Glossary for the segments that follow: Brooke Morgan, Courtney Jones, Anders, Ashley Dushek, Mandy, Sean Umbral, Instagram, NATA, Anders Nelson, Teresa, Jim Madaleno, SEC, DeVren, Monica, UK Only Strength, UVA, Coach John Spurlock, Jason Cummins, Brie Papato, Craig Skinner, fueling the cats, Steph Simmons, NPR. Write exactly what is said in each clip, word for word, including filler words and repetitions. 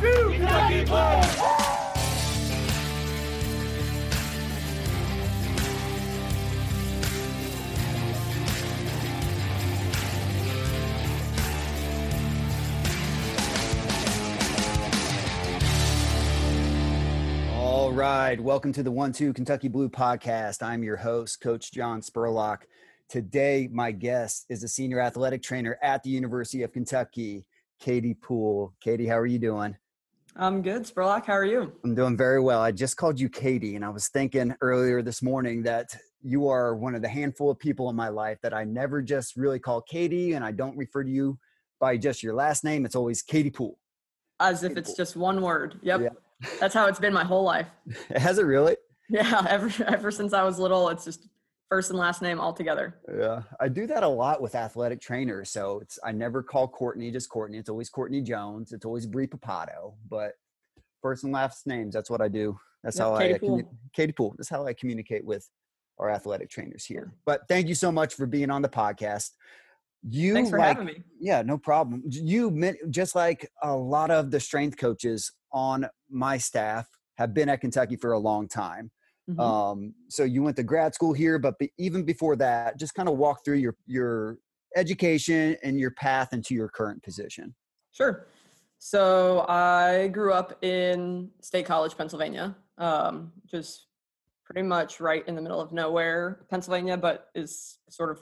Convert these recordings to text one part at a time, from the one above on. Woo! Kentucky Blue! All right. Welcome to the one two Kentucky Blue podcast. I'm your host, Coach John Spurlock. Today, my guest is a senior athletic trainer at the University of Kentucky, Katie Poole. Katie, how are you doing? I'm good, Spurlock. How are you? I'm doing very well. I just called you Katie, and I was thinking earlier this morning that you are one of the handful of people in my life that I never just really call Katie, and I don't refer to you by just your last name. It's always Katie Poole. As if Katie it's Poole. Just one word. Yep. Yeah. That's how it's been my whole life. Has it really? Yeah. Ever ever since I was little, it's just first and last name all together. Yeah. I do that a lot with athletic trainers. So it's, I never call Courtney just Courtney. It's always Courtney Jones. It's always Brie Papato, but first and last names. That's what I do. That's yep, how Katie I, Poole. I Katie Poole. That's how I communicate with our athletic trainers here, but thank you so much for being on the podcast. You Thanks for like, having me. Yeah, no problem. You just like a lot of the strength coaches on my staff have been at Kentucky for a long time. Mm-hmm. Um, so you went to grad school here, but be, even before that, just kind of walk through your, your education and your path into your current position. Sure. So I grew up in State College, Pennsylvania, um, which is pretty much right in the middle of nowhere, Pennsylvania, but is sort of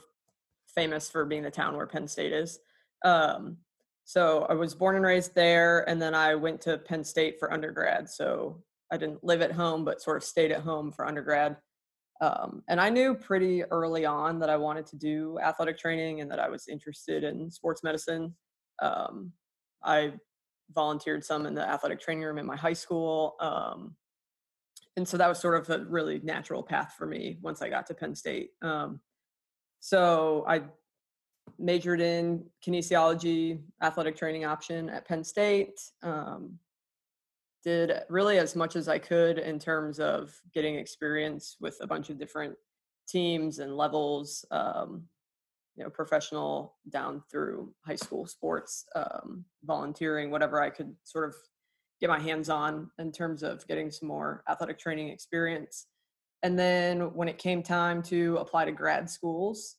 famous for being the town where Penn State is. Um, So I was born and raised there, and then I went to Penn State for undergrad. So I didn't live at home, but sort of stayed at home for undergrad. Um, and I knew pretty early on that I wanted to do athletic training and that I was interested in sports medicine. Um, I volunteered some in the athletic training room in my high school. Um, and so that was sort of a really natural path for me once I got to Penn State. Um, so I majored in kinesiology, athletic training option at Penn State. Um, did really as much as I could in terms of getting experience with a bunch of different teams and levels, um, you know, professional down through high school sports, um, volunteering, whatever I could sort of get my hands on in terms of getting some more athletic training experience. And then when it came time to apply to grad schools,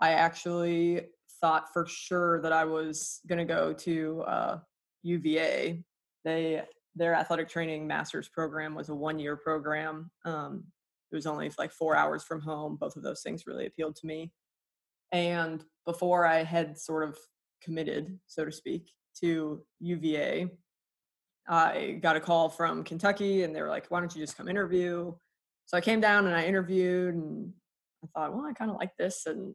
I actually thought for sure that I was going to go to uh, U V A. They their athletic training master's program was a one-year program. Um, it was only like four hours from home. Both of those things really appealed to me. And before I had sort of committed, so to speak, to U V A, I got a call from Kentucky, and they were like, "Why don't you just come interview?" So I came down and I interviewed, and I thought, well, I kind of like this, and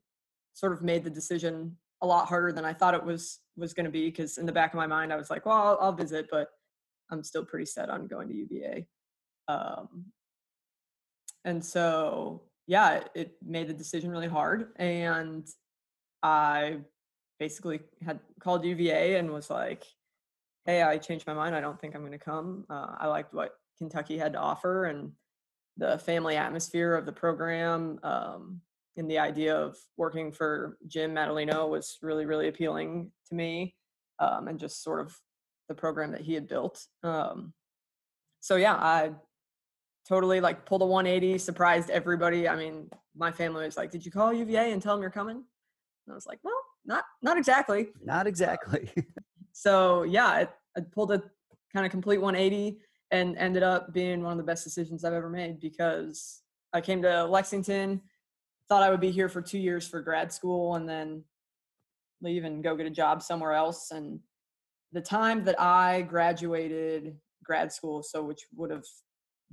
sort of made the decision a lot harder than I thought it was was going to be, because in the back of my mind I was like, well, I'll, I'll visit, but I'm still pretty set on going to U V A. Um, and so, yeah, it, it made the decision really hard. And I basically had called U V A and was like, hey, I changed my mind. I don't think I'm going to come. Uh, I liked what Kentucky had to offer and the family atmosphere of the program. Um, And the idea of working for Jim Madaleno was really, really appealing to me, um, and just sort of the program that he had built. Um, so yeah, I totally like pulled a one eighty, surprised everybody. I mean, my family was like, "Did you call U V A and tell them you're coming?" And I was like, "Well, not not exactly, not exactly." So yeah, I, I pulled a kind of complete one eighty and ended up being one of the best decisions I've ever made, because I came to Lexington. Thought I would be here for two years for grad school and then leave and go get a job somewhere else. And the time that I graduated grad school, so which would have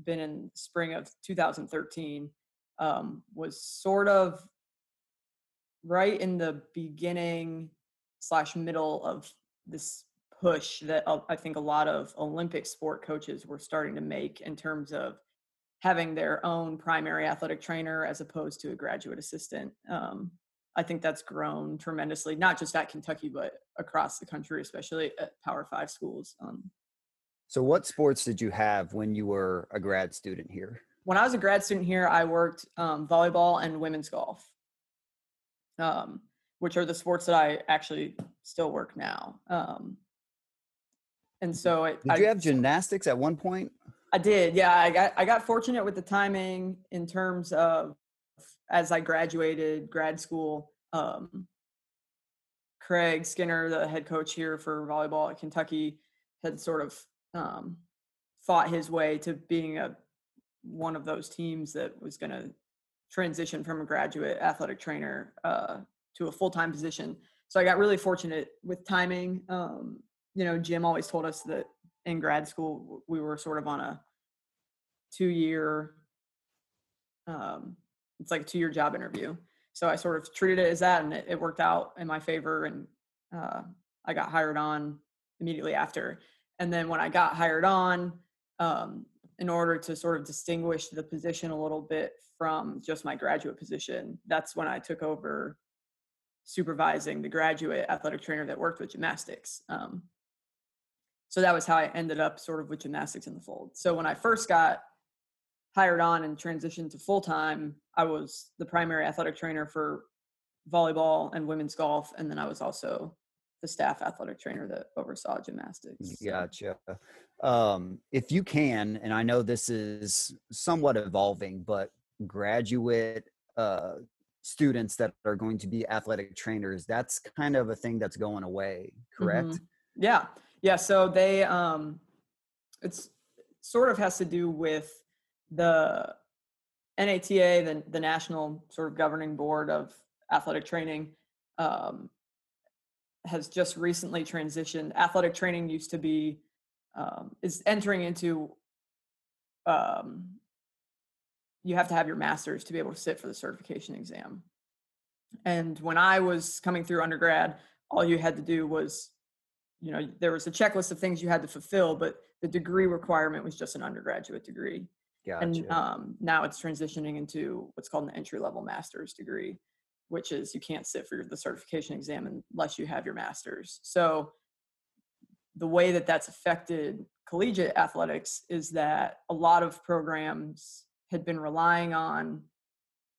been in spring of two thousand thirteen, um, was sort of right in the beginning slash middle of this push that I think a lot of Olympic sport coaches were starting to make in terms of having their own primary athletic trainer as opposed to a graduate assistant. Um, I think that's grown tremendously, not just at Kentucky, but across the country, especially at Power Five schools. Um, so what sports did you have when you were a grad student here? When I was a grad student here, I worked um, volleyball and women's golf, um, which are the sports that I actually still work now. Um, And so it, did I, you have gymnastics at one point? I did. Yeah. I got, I got fortunate with the timing in terms of, as I graduated grad school, um, Craig Skinner, the head coach here for volleyball at Kentucky, had sort of um, fought his way to being a one of those teams that was going to transition from a graduate athletic trainer uh, to a full-time position. So I got really fortunate with timing. Um, you know, Jim always told us that in grad school, we were sort of on a two-year, um, it's like a two-year job interview. So I sort of treated it as that, and it, it worked out in my favor. And uh, I got hired on immediately after. And then when I got hired on, um, in order to sort of distinguish the position a little bit from just my graduate position, that's when I took over supervising the graduate athletic trainer that worked with gymnastics. Um, so that was how I ended up sort of with gymnastics in the fold. So when I first got hired on and transitioned to full-time, I was the primary athletic trainer for volleyball and women's golf. And then I was also the staff athletic trainer that oversaw gymnastics. Gotcha. Um, if you can, and I know this is somewhat evolving, but graduate uh, students that are going to be athletic trainers, that's kind of a thing that's going away, correct? Mm-hmm. Yeah. Yeah. So they, um, it's sort of has to do with the N A T A, the, the national sort of governing board of athletic training, um, has just recently transitioned. Athletic training used to be, um, is entering into, um, you have to have your master's to be able to sit for the certification exam. And when I was coming through undergrad, all you had to do was, you know, there was a checklist of things you had to fulfill, but the degree requirement was just an undergraduate degree. Gotcha. And um, now it's transitioning into what's called an entry-level master's degree, which is you can't sit for the certification exam unless you have your master's. So the way that that's affected collegiate athletics is that a lot of programs had been relying on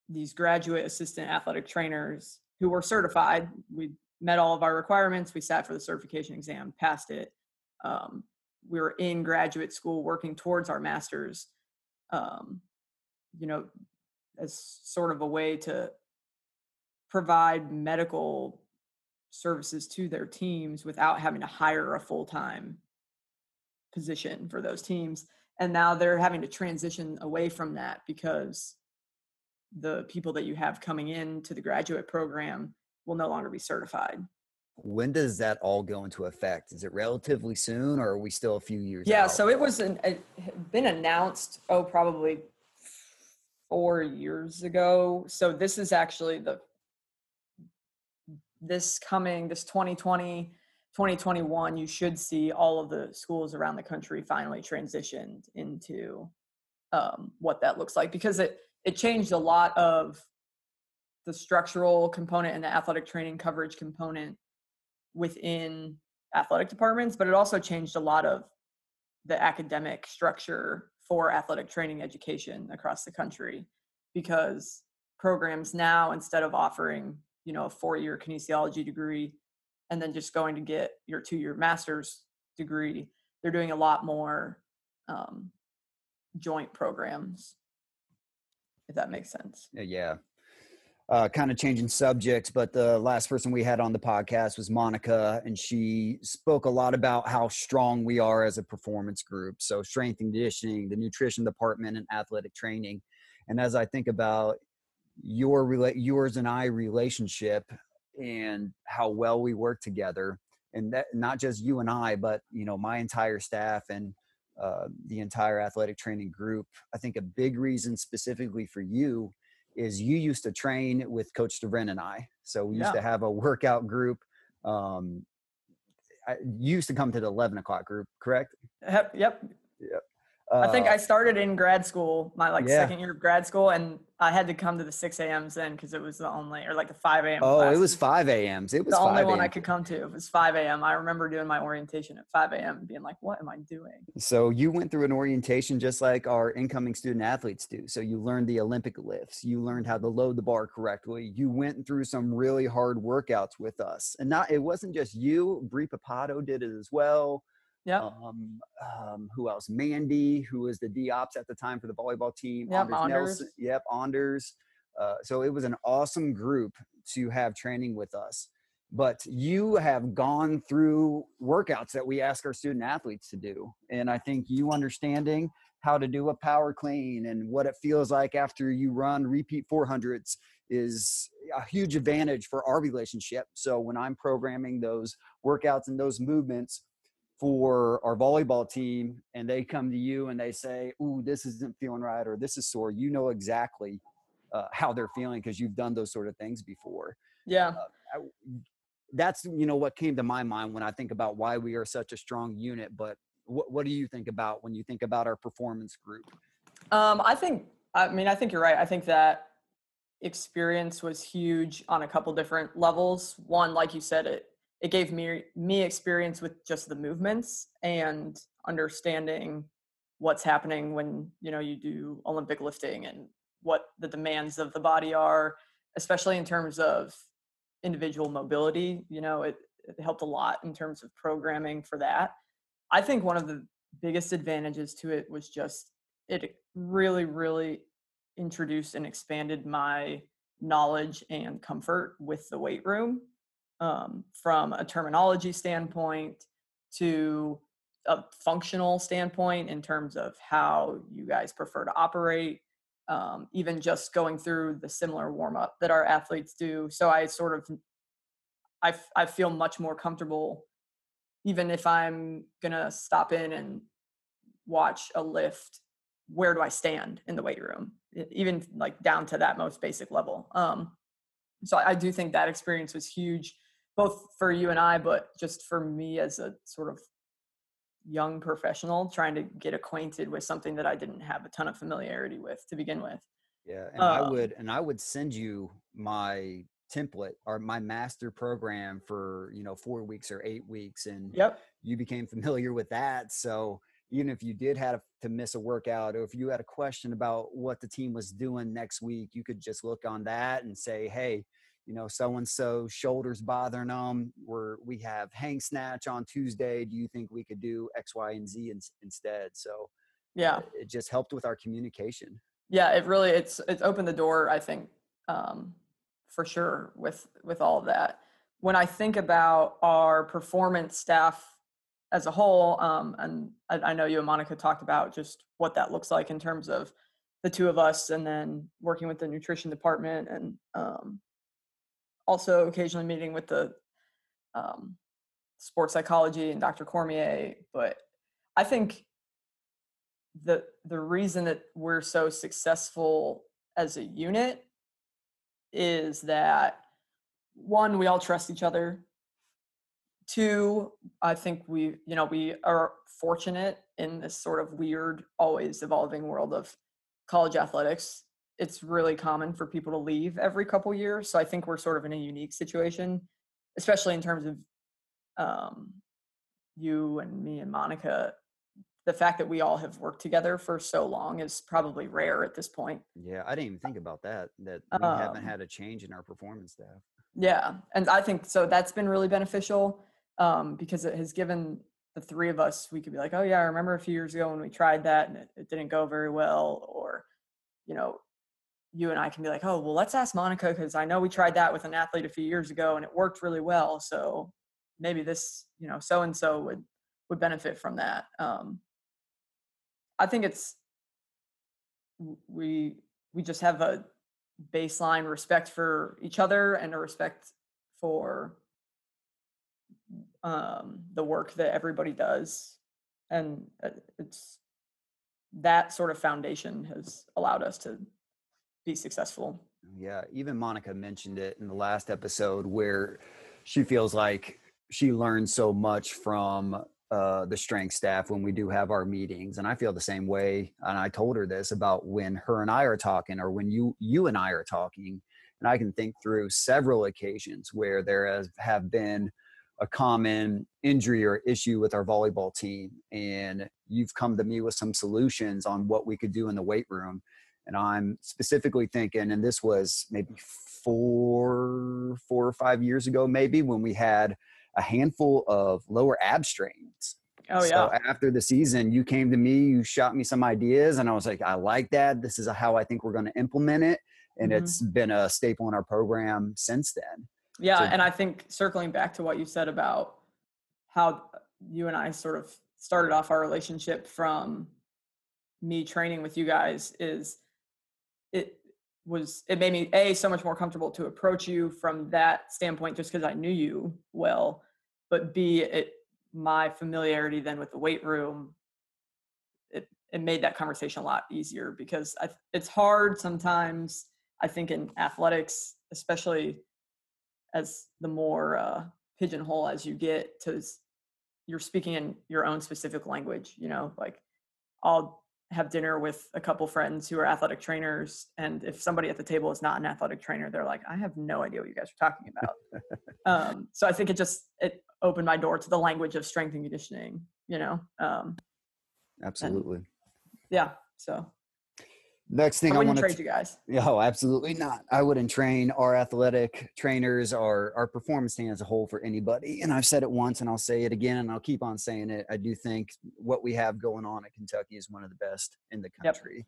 these graduate assistant athletic trainers who were certified. We met all of our requirements. We sat for the certification exam, passed it. Um, we were in graduate school working towards our master's, um, you know, as sort of a way to provide medical services to their teams without having to hire a full-time position for those teams. And now they're having to transition away from that because the people that you have coming in to the graduate program will no longer be certified. When does that all go into effect? Is it relatively soon, or are we still a few years Yeah, out? So it was an, it had been announced, oh, probably four years ago. So this is actually the This coming, this twenty twenty, twenty twenty-one, you should see all of the schools around the country finally transitioned into um, what that looks like, because it, it changed a lot of the structural component and the athletic training coverage component within athletic departments, but it also changed a lot of the academic structure for athletic training education across the country, because programs now, instead of offering you know, a four-year kinesiology degree, and then just going to get your two-year master's degree, they're doing a lot more um, joint programs, if that makes sense. Yeah. Uh, kind of changing subjects, but the last person we had on the podcast was Monica, and she spoke a lot about how strong we are as a performance group. So strength and conditioning, the nutrition department, and athletic training. And as I think about your yours and I relationship and how well we work together, and that not just you and I, but you know, my entire staff and uh, the entire athletic training group. I think a big reason specifically for you is you used to train with Coach DeVren and I, so we used yeah. to have a workout group. Um, I you used to come to the eleven o'clock group, correct? Yep. Yep. yep. Uh, I think I started in grad school, my like yeah. second year of grad school, and I had to come to the six a.m.s then because it was the only, or like the five a.m. Oh, classes. It was five a.m.s. It was the only one I could come to. It was five a.m. I remember doing my orientation at five a.m. and being like, what am I doing? So you went through an orientation just like our incoming student athletes do. So you learned the Olympic lifts. You learned how to load the bar correctly. You went through some really hard workouts with us. And not it wasn't just you. Brie Papato did it as well. Yep. Um, um, who else? Mandy, who was the D ops at the time for the volleyball team. Yep. Anders. Anders. Nelson, yep. Anders. Uh, so it was an awesome group to have training with us. But you have gone through workouts that we ask our student athletes to do. And I think you understanding how to do a power clean and what it feels like after you run repeat four hundreds is a huge advantage for our relationship. So when I'm programming those workouts and those movements for our volleyball team, and they come to you and they say, ooh, this isn't feeling right, or this is sore, you know exactly uh, how they're feeling because you've done those sort of things before. Yeah. Uh, I, that's, you know, what came to my mind when I think about why we are such a strong unit. But what, what do you think about when you think about our performance group? Um, I think, I mean, I think you're right. I think that experience was huge on a couple different levels. One, like you said, it, it gave me, me experience with just the movements and understanding what's happening when, you know, you do Olympic lifting and what the demands of the body are, especially in terms of individual mobility. You know, it, it helped a lot in terms of programming for that. I think one of the biggest advantages to it was just it really, really introduced and expanded my knowledge and comfort with the weight room, um, from a terminology standpoint to a functional standpoint in terms of how you guys prefer to operate, um, even just going through the similar warm-up that our athletes do. So I sort of, I, I feel much more comfortable even if I'm going to stop in and watch a lift, where do I stand in the weight room? Even like down to that most basic level. Um, so I do think that experience was huge, both for you and I, but just for me as a sort of young professional trying to get acquainted with something that I didn't have a ton of familiarity with to begin with. Yeah. And uh, I would, and I would send you my template or my master program for, you know, four weeks or eight weeks. And yep. You became familiar with that. So even if you did have to miss a workout, or if you had a question about what the team was doing next week, you could just look on that and say, hey, you know, so-and-so shoulders bothering them. We're, we have hang snatch on Tuesday. Do you think we could do X, Y, and Z in, instead? So yeah, it, it just helped with our communication. Yeah, it really, it's, it's opened the door, I think, um, for sure with, with all of that. When I think about our performance staff as a whole, um, and I, I know you and Monica talked about just what that looks like in terms of the two of us and then working with the nutrition department and um, also occasionally meeting with the um, sports psychology and Doctor Cormier. But I think the the reason that we're so successful as a unit is that, one, we all trust each other. Two, I think we, you know, we are fortunate in this sort of weird, always evolving world of college athletics. It's really common for people to leave every couple years. So I think we're sort of in a unique situation, especially in terms of um, you and me and Monica. The fact that we all have worked together for so long is probably rare at this point. Yeah, I didn't even think about that, that we um, haven't had a change in our performance staff. Yeah, and I think so that's been really beneficial. Um, because it has given the three of us, we could be like, oh yeah, I remember a few years ago when we tried that and it, it didn't go very well. Or, you know, you and I can be like, oh, well, let's ask Monica, because I know we tried that with an athlete a few years ago and it worked really well. So maybe this, you know, so-and-so would, would benefit from that. Um, I think it's, we, we just have a baseline respect for each other and a respect for um the work that everybody does, and it's that sort of foundation has allowed us to be successful. Yeah, even Monica mentioned it in the last episode where she feels like she learned so much from uh the strength staff when we do have our meetings, and I feel the same way. And I told her this about when her and I are talking, or when you you and I are talking, and I can think through several occasions where there has have been a common injury or issue with our volleyball team. And you've come to me with some solutions on what we could do in the weight room. And I'm specifically thinking, and this was maybe four, four or five years ago, maybe, when we had a handful of lower ab strains. Oh yeah. So after the season, you came to me, you shot me some ideas, and I was like, I like that. This is how I think we're going to implement it. And mm-hmm. it's been a staple in our program since then. Yeah. So, and I think circling back to what you said about how you and I sort of started off our relationship from me training with you guys is it was, it made me a so much more comfortable to approach you from that standpoint, just because I knew you well, but B, it, my familiarity then with the weight room, it, it made that conversation a lot easier, because I, it's hard sometimes, I think, in athletics, especially as the more uh, pigeonhole as you get to, you're speaking in your own specific language, you know, like I'll have dinner with a couple friends who are athletic trainers. And if somebody at the table is not an athletic trainer, they're like, I have no idea what you guys are talking about. um, so I think it just, it opened my door to the language of strength and conditioning, you know? Um, absolutely. Yeah. So next thing I, I want to trade you guys. No, absolutely not. I wouldn't train our athletic trainers or our performance team as a whole for anybody. And I've said it once and I'll say it again and I'll keep on saying it. I do think what we have going on at Kentucky is one of the best in the country.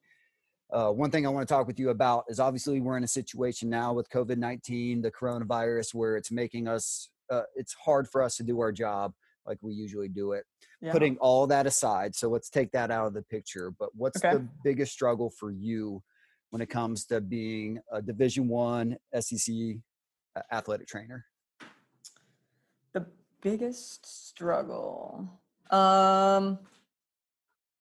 Yep. Uh, one thing I want to talk with you about is obviously we're in a situation now with COVID nineteen, the coronavirus, where it's making us, uh, it's hard for us to do our job like we usually do it. Yeah. Putting all that aside, so let's take that out of the picture. But what's okay. the biggest struggle for you when it comes to being a Division I S E C athletic trainer? The biggest struggle, um,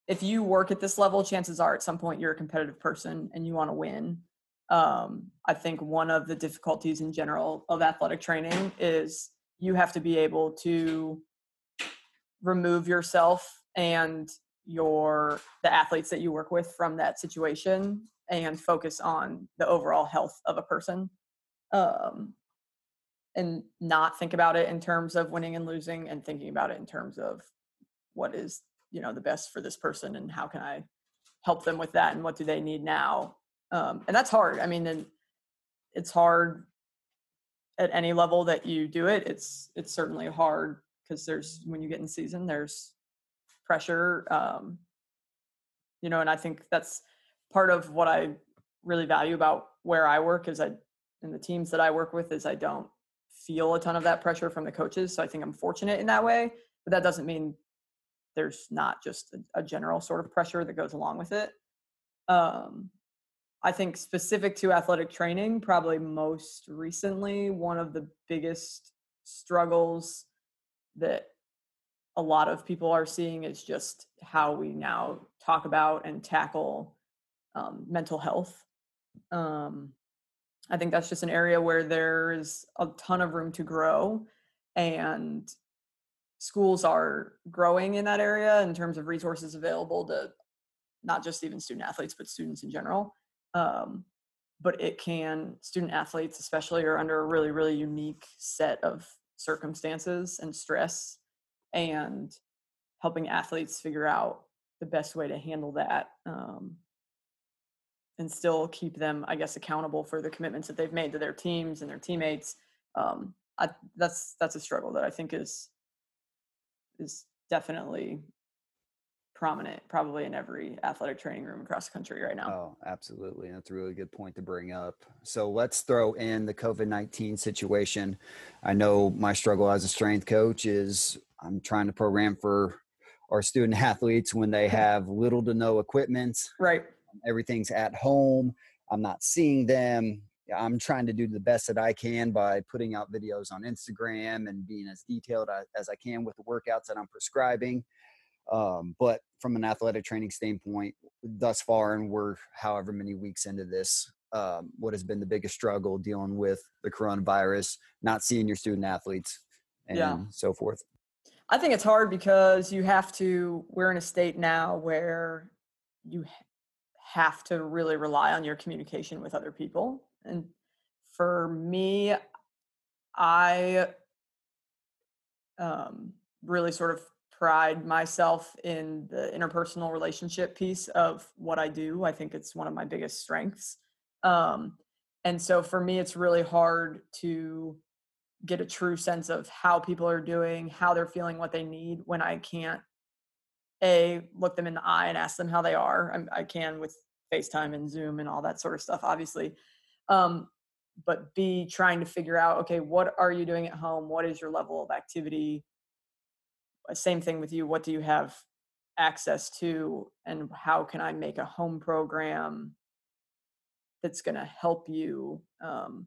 if you work at this level, chances are at some point you're a competitive person and you want to win. Um, I think one of the difficulties in general of athletic training is you have to be able to remove yourself and your the athletes that you work with from that situation and focus on the overall health of a person, um, and not think about it in terms of winning and losing, and thinking about it in terms of what is, you know, the best for this person and how can I help them with that and what do they need now. Um, and that's hard. I mean, and it's hard at any level that you do it. It's it's certainly hard because there's, when you get in season, there's pressure, um, you know, and I think that's part of what I really value about where I work is I, and the teams that I work with is I don't feel a ton of that pressure from the coaches. So I think I'm fortunate in that way, but that doesn't mean there's not just a, a general sort of pressure that goes along with it. Um, I think specific to athletic training, probably most recently, one of the biggest struggles that a lot of people are seeing is just how we now talk about and tackle um, mental health. Um, I think that's just an area where there's a ton of room to grow, and schools are growing in that area in terms of resources available to not just even student athletes, but students in general. Um, but it can, student athletes especially are under a really, really unique set of circumstances and stress, and helping athletes figure out the best way to handle that, um, and still keep them, I guess, accountable for the commitments that they've made to their teams and their teammates. Um, I, that's, that's a struggle that I think is, is definitely prominent probably in every athletic training room across the country right now. Oh, absolutely. That's a really good point to bring up. So let's throw in the COVID nineteen situation. I know my struggle as a strength coach is I'm trying to program for our student athletes when they have little to no equipment. Right. Everything's at home. I'm not seeing them. I'm trying to do the best that I can by putting out videos on Instagram and being as detailed as I can with the workouts that I'm prescribing. Um, but from an athletic training standpoint thus far, and we're however many weeks into this, um, what has been the biggest struggle dealing with the coronavirus, not seeing your student athletes and yeah. so forth? I think it's hard because you have to, we're in a state now where you have to really rely on your communication with other people. And for me, I, um, really sort of pride myself in the interpersonal relationship piece of what I do. I think it's one of my biggest strengths. Um, and so for me, it's really hard to get a true sense of how people are doing, how they're feeling, what they need when I can't A, look them in the eye and ask them how they are. I'm, I can with FaceTime and Zoom and all that sort of stuff, obviously. Um, but B, trying to figure out, okay, what are you doing at home? What is your level of activity? Same thing with you. What do you have access to? And how can I make a home program that's going to help you? Um,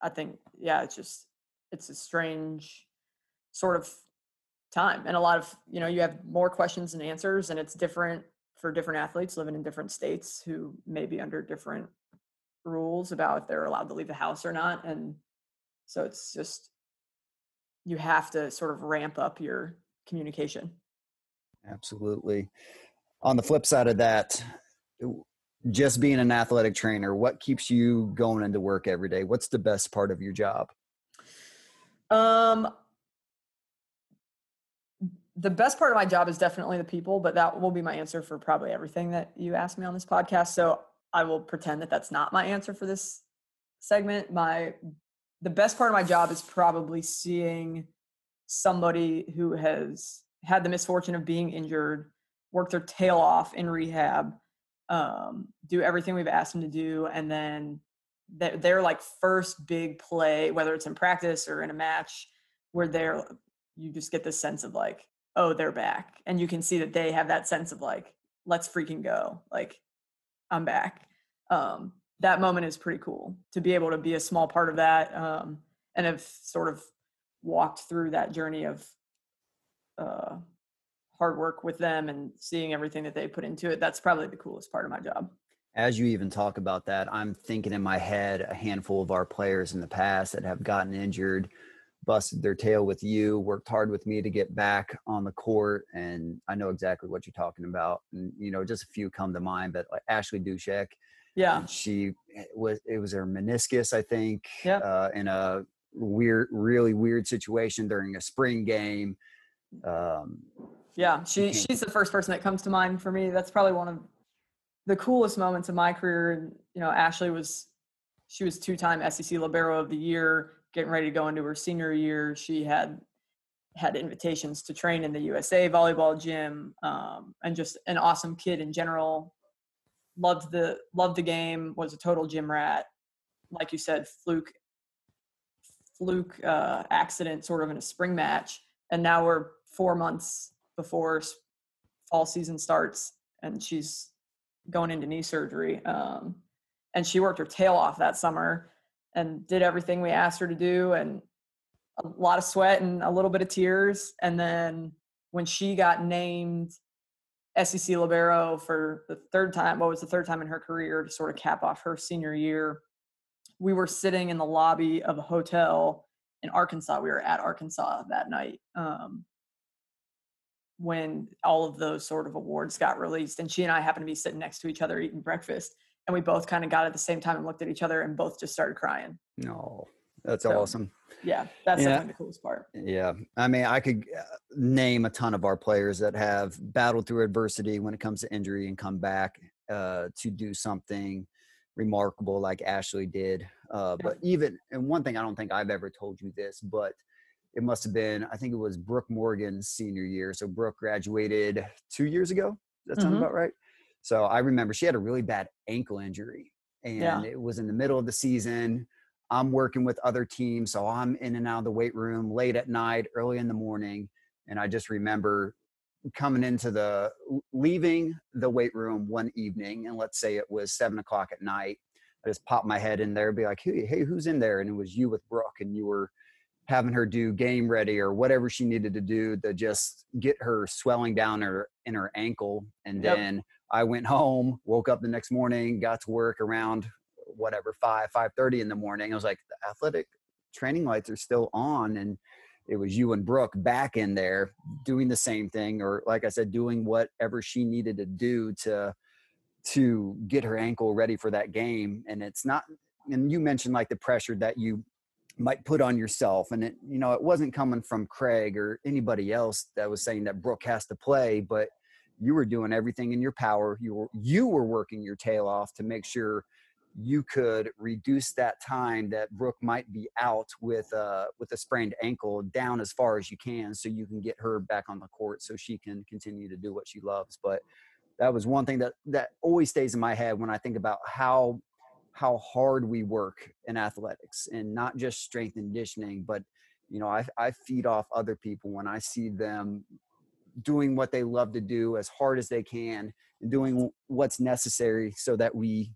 I think, yeah, it's just, it's a strange sort of time. And a lot of, you know, you have more questions and answers, and it's different for different athletes living in different states who may be under different rules about if they're allowed to leave the house or not. And so it's just, you have to sort of ramp up your communication. Absolutely. On the flip side of that, just being an athletic trainer, what keeps you going into work every day? What's the best part of your job? Um, the best part of my job is definitely the people, but that will be my answer for probably everything that you ask me on this podcast. So I will pretend that that's not my answer for this segment. My, the best part of my job is probably seeing somebody who has had the misfortune of being injured, work their tail off in rehab, um, do everything we've asked them to do. And then they're, they're like first big play, whether it's in practice or in a match, where they're, you just get this sense of like, oh, they're back. And you can see that they have that sense of like, let's freaking go. Like, I'm back. Um, that moment is pretty cool to be able to be a small part of that. Um, and have sort of walked through that journey of, uh, hard work with them and seeing everything that they put into it. That's probably the coolest part of my job. As you even talk about that, I'm thinking in my head, a handful of our players in the past that have gotten injured, busted their tail with you, worked hard with me to get back on the court. And I know exactly what you're talking about. And, you know, just a few come to mind, but like Ashley Dushek. Yeah. She was, it was her meniscus, I think, yeah. uh, in a weird, really weird situation during a spring game. Um, yeah, she, she's the first person that comes to mind for me. That's probably one of the coolest moments of my career. And, you know, Ashley was, she was two-time S E C Libero of the Year, getting ready to go into her senior year. She had had invitations to train in the U S A volleyball gym, um, and just an awesome kid in general. Loved the, loved the game, was a total gym rat. Like you said, fluke, fluke uh, accident sort of in a spring match. And now we're four months before fall season starts, and she's going into knee surgery. Um, and she worked her tail off that summer and did everything we asked her to do, and a lot of sweat and a little bit of tears. And then when she got named S E C Libero for the third time, what was the third time in her career, to sort of cap off her senior year, we were sitting in the lobby of a hotel in Arkansas. We were at Arkansas that night, um, when all of those sort of awards got released. And she and I happened to be sitting next to each other eating breakfast. And we both kind of got at the same time and looked at each other and both just started crying. No, that's so awesome. Yeah, that's yeah. the coolest part. Yeah. I mean, I could name a ton of our players that have battled through adversity when it comes to injury and come back uh, to do something remarkable like Ashley did. Uh, but even, and one thing, I don't think I've ever told you this, but it must have been, I think it was Brooke Morgan's senior year. So Brooke graduated two years ago. Does that sound mm-hmm. about right? So I remember she had a really bad ankle injury, and yeah. it was in the middle of the season. I'm working with other teams, so I'm in and out of the weight room late at night, early in the morning. And I just remember coming into the, leaving the weight room one evening, and let's say it was seven o'clock at night. I just popped my head in there, be like, hey, hey, who's in there? And it was you with Brooke, and you were having her do game ready or whatever she needed to do to just get her swelling down her, in her ankle. And yep. then I went home, woke up the next morning, got to work around whatever, five, five thirty in the morning. I was like, the athletic training lights are still on. And it was you and Brooke back in there doing the same thing. Or like I said, doing whatever she needed to do to, to get her ankle ready for that game. And it's not, and you mentioned like the pressure that you might put on yourself. And it, you know, it wasn't coming from Craig or anybody else that was saying that Brooke has to play, but you were doing everything in your power. You were, you were working your tail off to make sure you could reduce that time that Brooke might be out with uh, with a sprained ankle down as far as you can, so you can get her back on the court so she can continue to do what she loves. But that was one thing that, that always stays in my head when I think about how how hard we work in athletics, and not just strength and conditioning, but, you know, I, I feed off other people when I see them doing what they love to do as hard as they can, and doing what's necessary so that we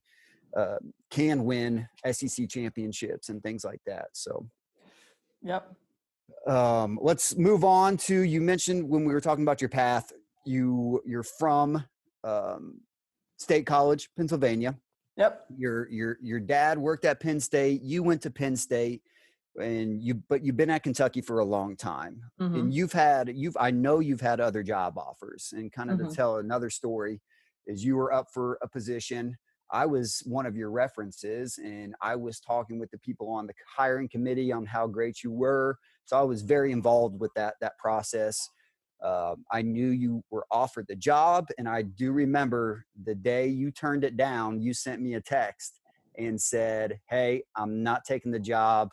uh, can win S E C championships and things like that. So, yep. Um, let's move on to, you mentioned when we were talking about your path, you you're from um, State College, Pennsylvania. Yep. Your, your, your dad worked at Penn State. You went to Penn State. And you, but you've been at Kentucky for a long time, mm-hmm. and you've had, you've, I know you've had other job offers, and kind of mm-hmm. to tell another story is you were up for a position. I was one of your references, and I was talking with the people on the hiring committee on how great you were. So I was very involved with that, that process. Uh, I knew you were offered the job, and I do remember the day you turned it down, you sent me a text and said, "Hey, I'm not taking the job.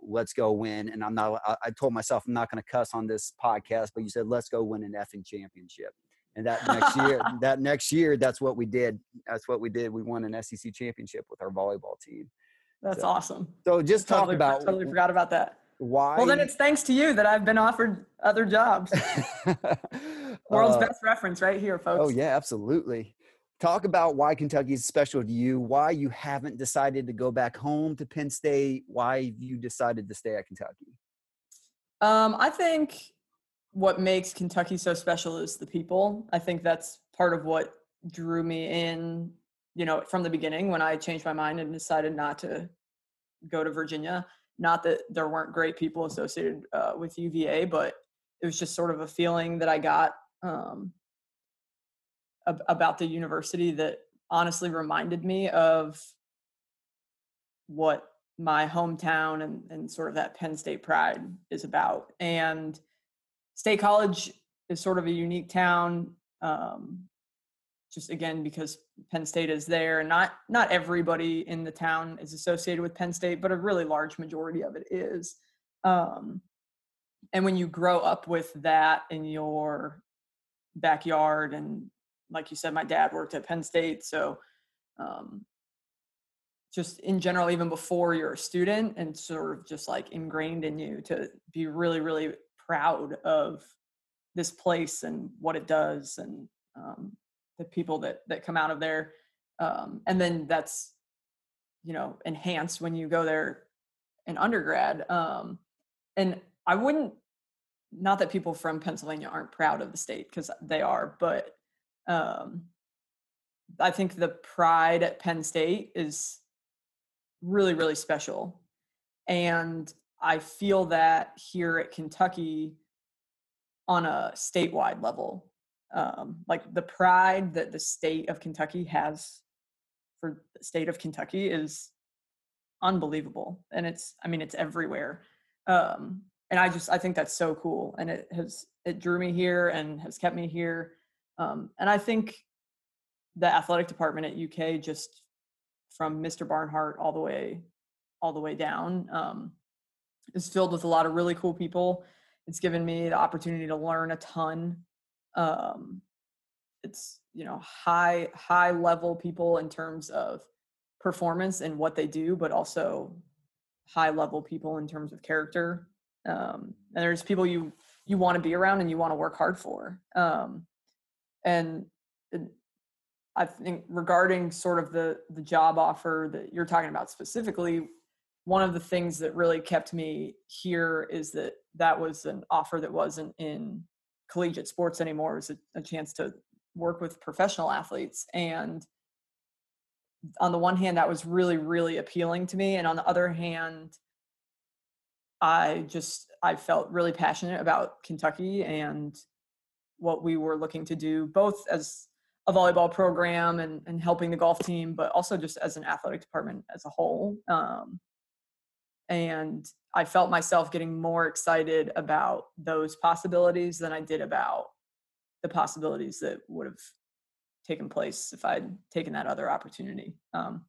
Let's go win." And I'm not, I told myself, I'm not going to cuss on this podcast, but you said, "Let's go win an effing championship." And that next year, that next year, that's what we did. That's what we did. We won an S E C championship with our volleyball team. That's so awesome. So just I talk totally, about, I totally forgot about that. Why? Well, then it's thanks to you that I've been offered other jobs. World's uh, best reference right here, folks. Oh yeah, absolutely. Talk about why Kentucky is special to you, why you haven't decided to go back home to Penn State, why you decided to stay at Kentucky. Um, I think what makes Kentucky so special is the people. I think that's part of what drew me in, you know, from the beginning when I changed my mind and decided not to go to Virginia. Not that there weren't great people associated uh, with U V A, but it was just sort of a feeling that I got um, – about the university that honestly reminded me of what my hometown and, and sort of that Penn State pride is about. And State College is sort of a unique town, um, just again, because Penn State is there, and not, not everybody in the town is associated with Penn State, but a really large majority of it is. Um, and when you grow up with that in your backyard, and like you said, my dad worked at Penn State. So um, just in general, even before you're a student, and sort of just like ingrained in you to be really, really proud of this place and what it does, and um, the people that, that come out of there. Um, and then that's, you know, enhanced when you go there in undergrad. Um, and I wouldn't, not that people from Pennsylvania aren't proud of the state, because they are, but Um, I think the pride at Penn State is really, really special. And I feel that here at Kentucky on a statewide level, um, like the pride that the state of Kentucky has for the state of Kentucky is unbelievable. And it's, I mean, it's everywhere. Um, and I just, I think that's so cool. And it has, it drew me here and has kept me here. Um, and I think the athletic department at U K, just from Mister Barnhart all the way, all the way down, um, is filled with a lot of really cool people. It's given me the opportunity to learn a ton. Um, it's, you know, high, high level people in terms of performance and what they do, but also high level people in terms of character. Um, and there's people you, you want to be around and you want to work hard for. Um, And I think regarding sort of the, the job offer that you're talking about specifically, one of the things that really kept me here is that that was an offer that wasn't in collegiate sports anymore. It was a, a chance to work with professional athletes. And on the one hand, that was really, really appealing to me. And on the other hand, I just, I felt really passionate about Kentucky and what we were looking to do, both as a volleyball program and, and helping the golf team, but also just as an athletic department as a whole. Um, and I felt myself getting more excited about those possibilities than I did about the possibilities that would have taken place if I'd taken that other opportunity. Um,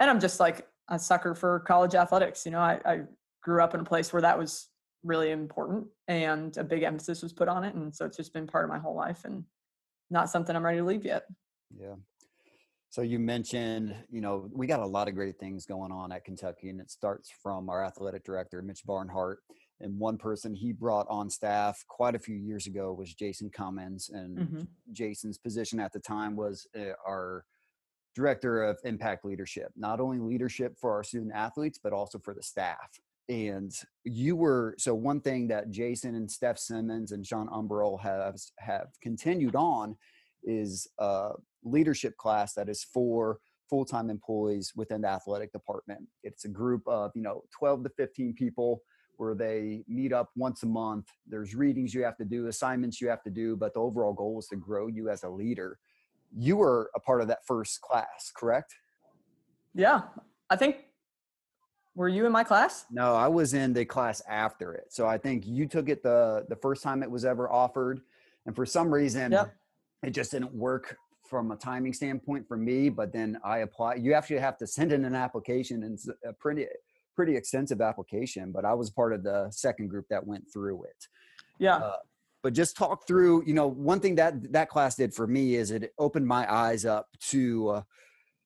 and I'm just like a sucker for college athletics. You know, I, I grew up in a place where that was really important and a big emphasis was put on it. And so it's just been part of my whole life and not something I'm ready to leave yet. Yeah. So you mentioned, you know, we got a lot of great things going on at Kentucky, and it starts from our athletic director, Mitch Barnhart. And one person he brought on staff quite a few years ago was Jason Cummins. And mm-hmm. Jason's position at the time was uh, our director of impact leadership, not only leadership for our student athletes, but also for the staff. And you were, so one thing that Jason and Steph Simmons and Sean Umbral have, have continued on is a leadership class that is for full-time employees within the athletic department. It's a group of, you know, twelve to fifteen people where they meet up once a month. There's readings you have to do, assignments you have to do, but the overall goal is to grow you as a leader. You were a part of that first class, correct? Yeah, I think. Were you in my class? No, I was in the class after it. So I think you took it the, the first time it was ever offered. And for some reason, yep. It just didn't work from a timing standpoint for me. But then I applied. You actually have to send in an application, and a pretty, pretty extensive application. But I was part of the second group that went through it. Yeah. Uh, but just talk through, you know, one thing that that class did for me is it opened my eyes up to uh,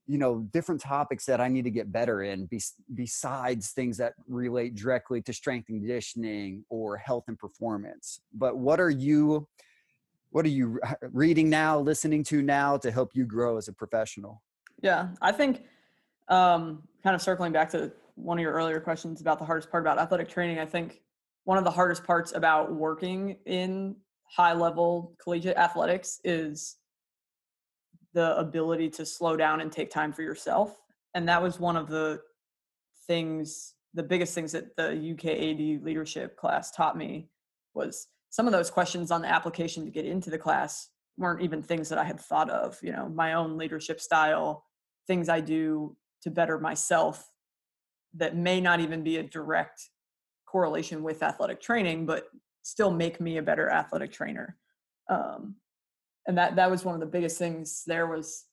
you know, different topics that I need to get better in be, besides things that relate directly to strength and conditioning or health and performance. But what are you, what are you reading now, listening to now to help you grow as a professional? Yeah, I think um, kind of circling back to one of your earlier questions about the hardest part about athletic training, I think one of the hardest parts about working in high level collegiate athletics is the ability to slow down and take time for yourself. And that was one of the things, the biggest things that the U K A D leadership class taught me was some of those questions on the application to get into the class weren't even things that I had thought of, you know, my own leadership style, things I do to better myself that may not even be a direct correlation with athletic training, but still make me a better athletic trainer. Um, And that, that was one of the biggest things there was,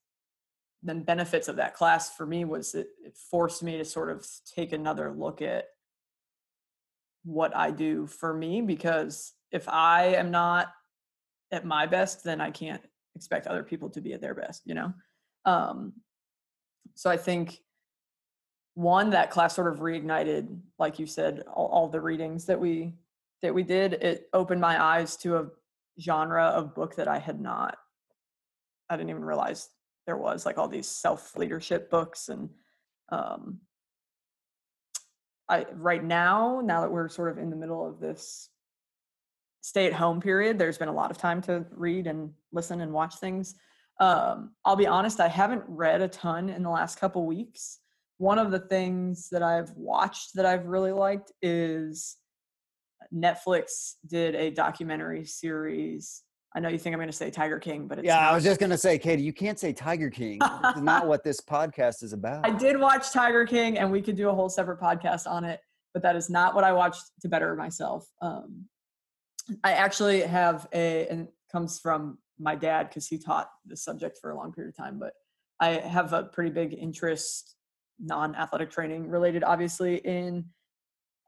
the benefits of that class for me was it, it forced me to sort of take another look at what I do for me, because if I am not at my best, then I can't expect other people to be at their best, you know? Um, so I think one, that class sort of reignited, like you said, all, all the readings that we, that we did. It opened my eyes to a genre of book that I had not, I didn't even realize there was, like all these self-leadership books. And um, I right now, now that we're sort of in the middle of this stay-at-home period, there's been a lot of time to read and listen and watch things. Um, I'll be honest, I haven't read a ton in the last couple weeks. One of the things that I've watched that I've really liked is Netflix did a documentary series. I know you think I'm going to say Tiger King, but it's yeah, not. I was just going to say, Katie, you can't say Tiger King. It's not what this podcast is about. I did watch Tiger King, and we could do a whole separate podcast on it, but that is not what I watched to better myself. Um, I actually have a, and it comes from my dad because he taught this subject for a long period of time, but I have a pretty big interest, non-athletic training related, obviously, in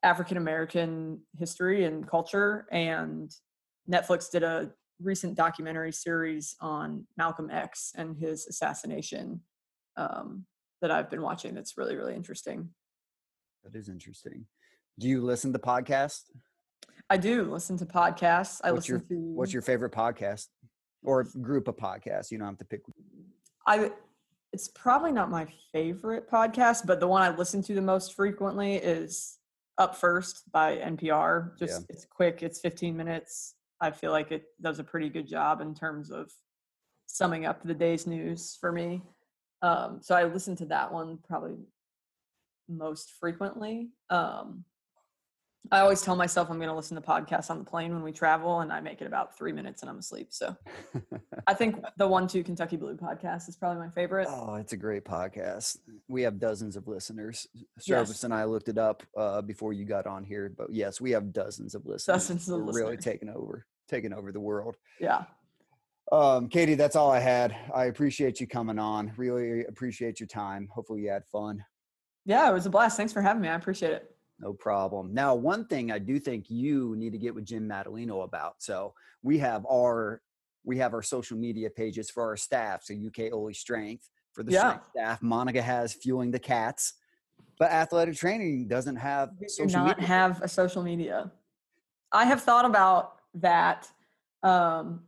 African-American history and culture, and Netflix did a recent documentary series on Malcolm X and his assassination um, that I've been watching. That's really, really interesting. That is interesting. Do you listen to podcasts? I do listen to podcasts. I what's listen your, to... What's your favorite podcast or group of podcasts? You don't have to pick. I. It's probably not my favorite podcast, but the one I listen to the most frequently is Up First by N P R. Just yeah. It's quick. It's fifteen minutes. I feel like it does a pretty good job in terms of summing up the day's news for me. Um, so I listen to that one probably most frequently. Um, I always tell myself I'm going to listen to podcasts on the plane when we travel, and I make it about three minutes and I'm asleep. So I think the One Two Kentucky Blue podcast is probably my favorite. Oh, it's a great podcast. We have dozens of listeners. Service yes. and I looked it up uh, before you got on here, but yes, we have dozens of listeners. Dozens of We're listeners. Really taking over, taking over the world. Yeah. Um, Katie, that's all I had. I appreciate you coming on. Really appreciate your time. Hopefully you had fun. Yeah, it was a blast. Thanks for having me. I appreciate it. No problem. Now, one thing I do think you need to get with Jim Madaleno about. So we have our we have our social media pages for our staff. So U K Only Strength for the yeah. strength staff. Monica has Fueling the Cats, but Athletic Training doesn't have. We social do not media. have a social media. I have thought about that. Um,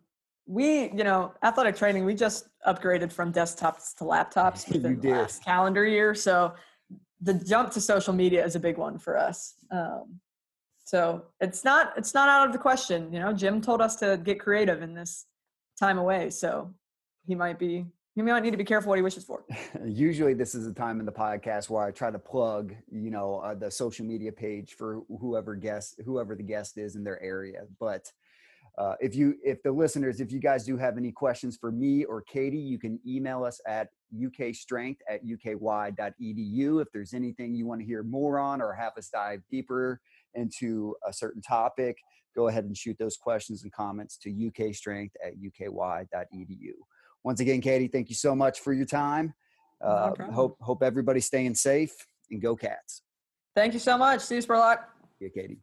we, you know, Athletic Training, we just upgraded from desktops to laptops within the last calendar year. So the jump to social media is a big one for us. Um, so it's not, it's not out of the question. You know, Jim told us to get creative in this time away. So he might be, he might need to be careful what he wishes for. Usually this is a time in the podcast where I try to plug, you know, uh, the social media page for whoever guest, whoever the guest is in their area. But uh, if you, if the listeners, if you guys do have any questions for me or Katie, you can email us at U K strength at U K Y dot E D U. If there's anything you want to hear more on or have us dive deeper into a certain topic, go ahead and shoot those questions and comments to U K strength at U K Y dot E D U. Once again, Katie, thank you so much for your time. Uh, no hope, hope everybody's staying safe, and go Cats. Thank you so much. See you, Spurlock. Yeah, Katie.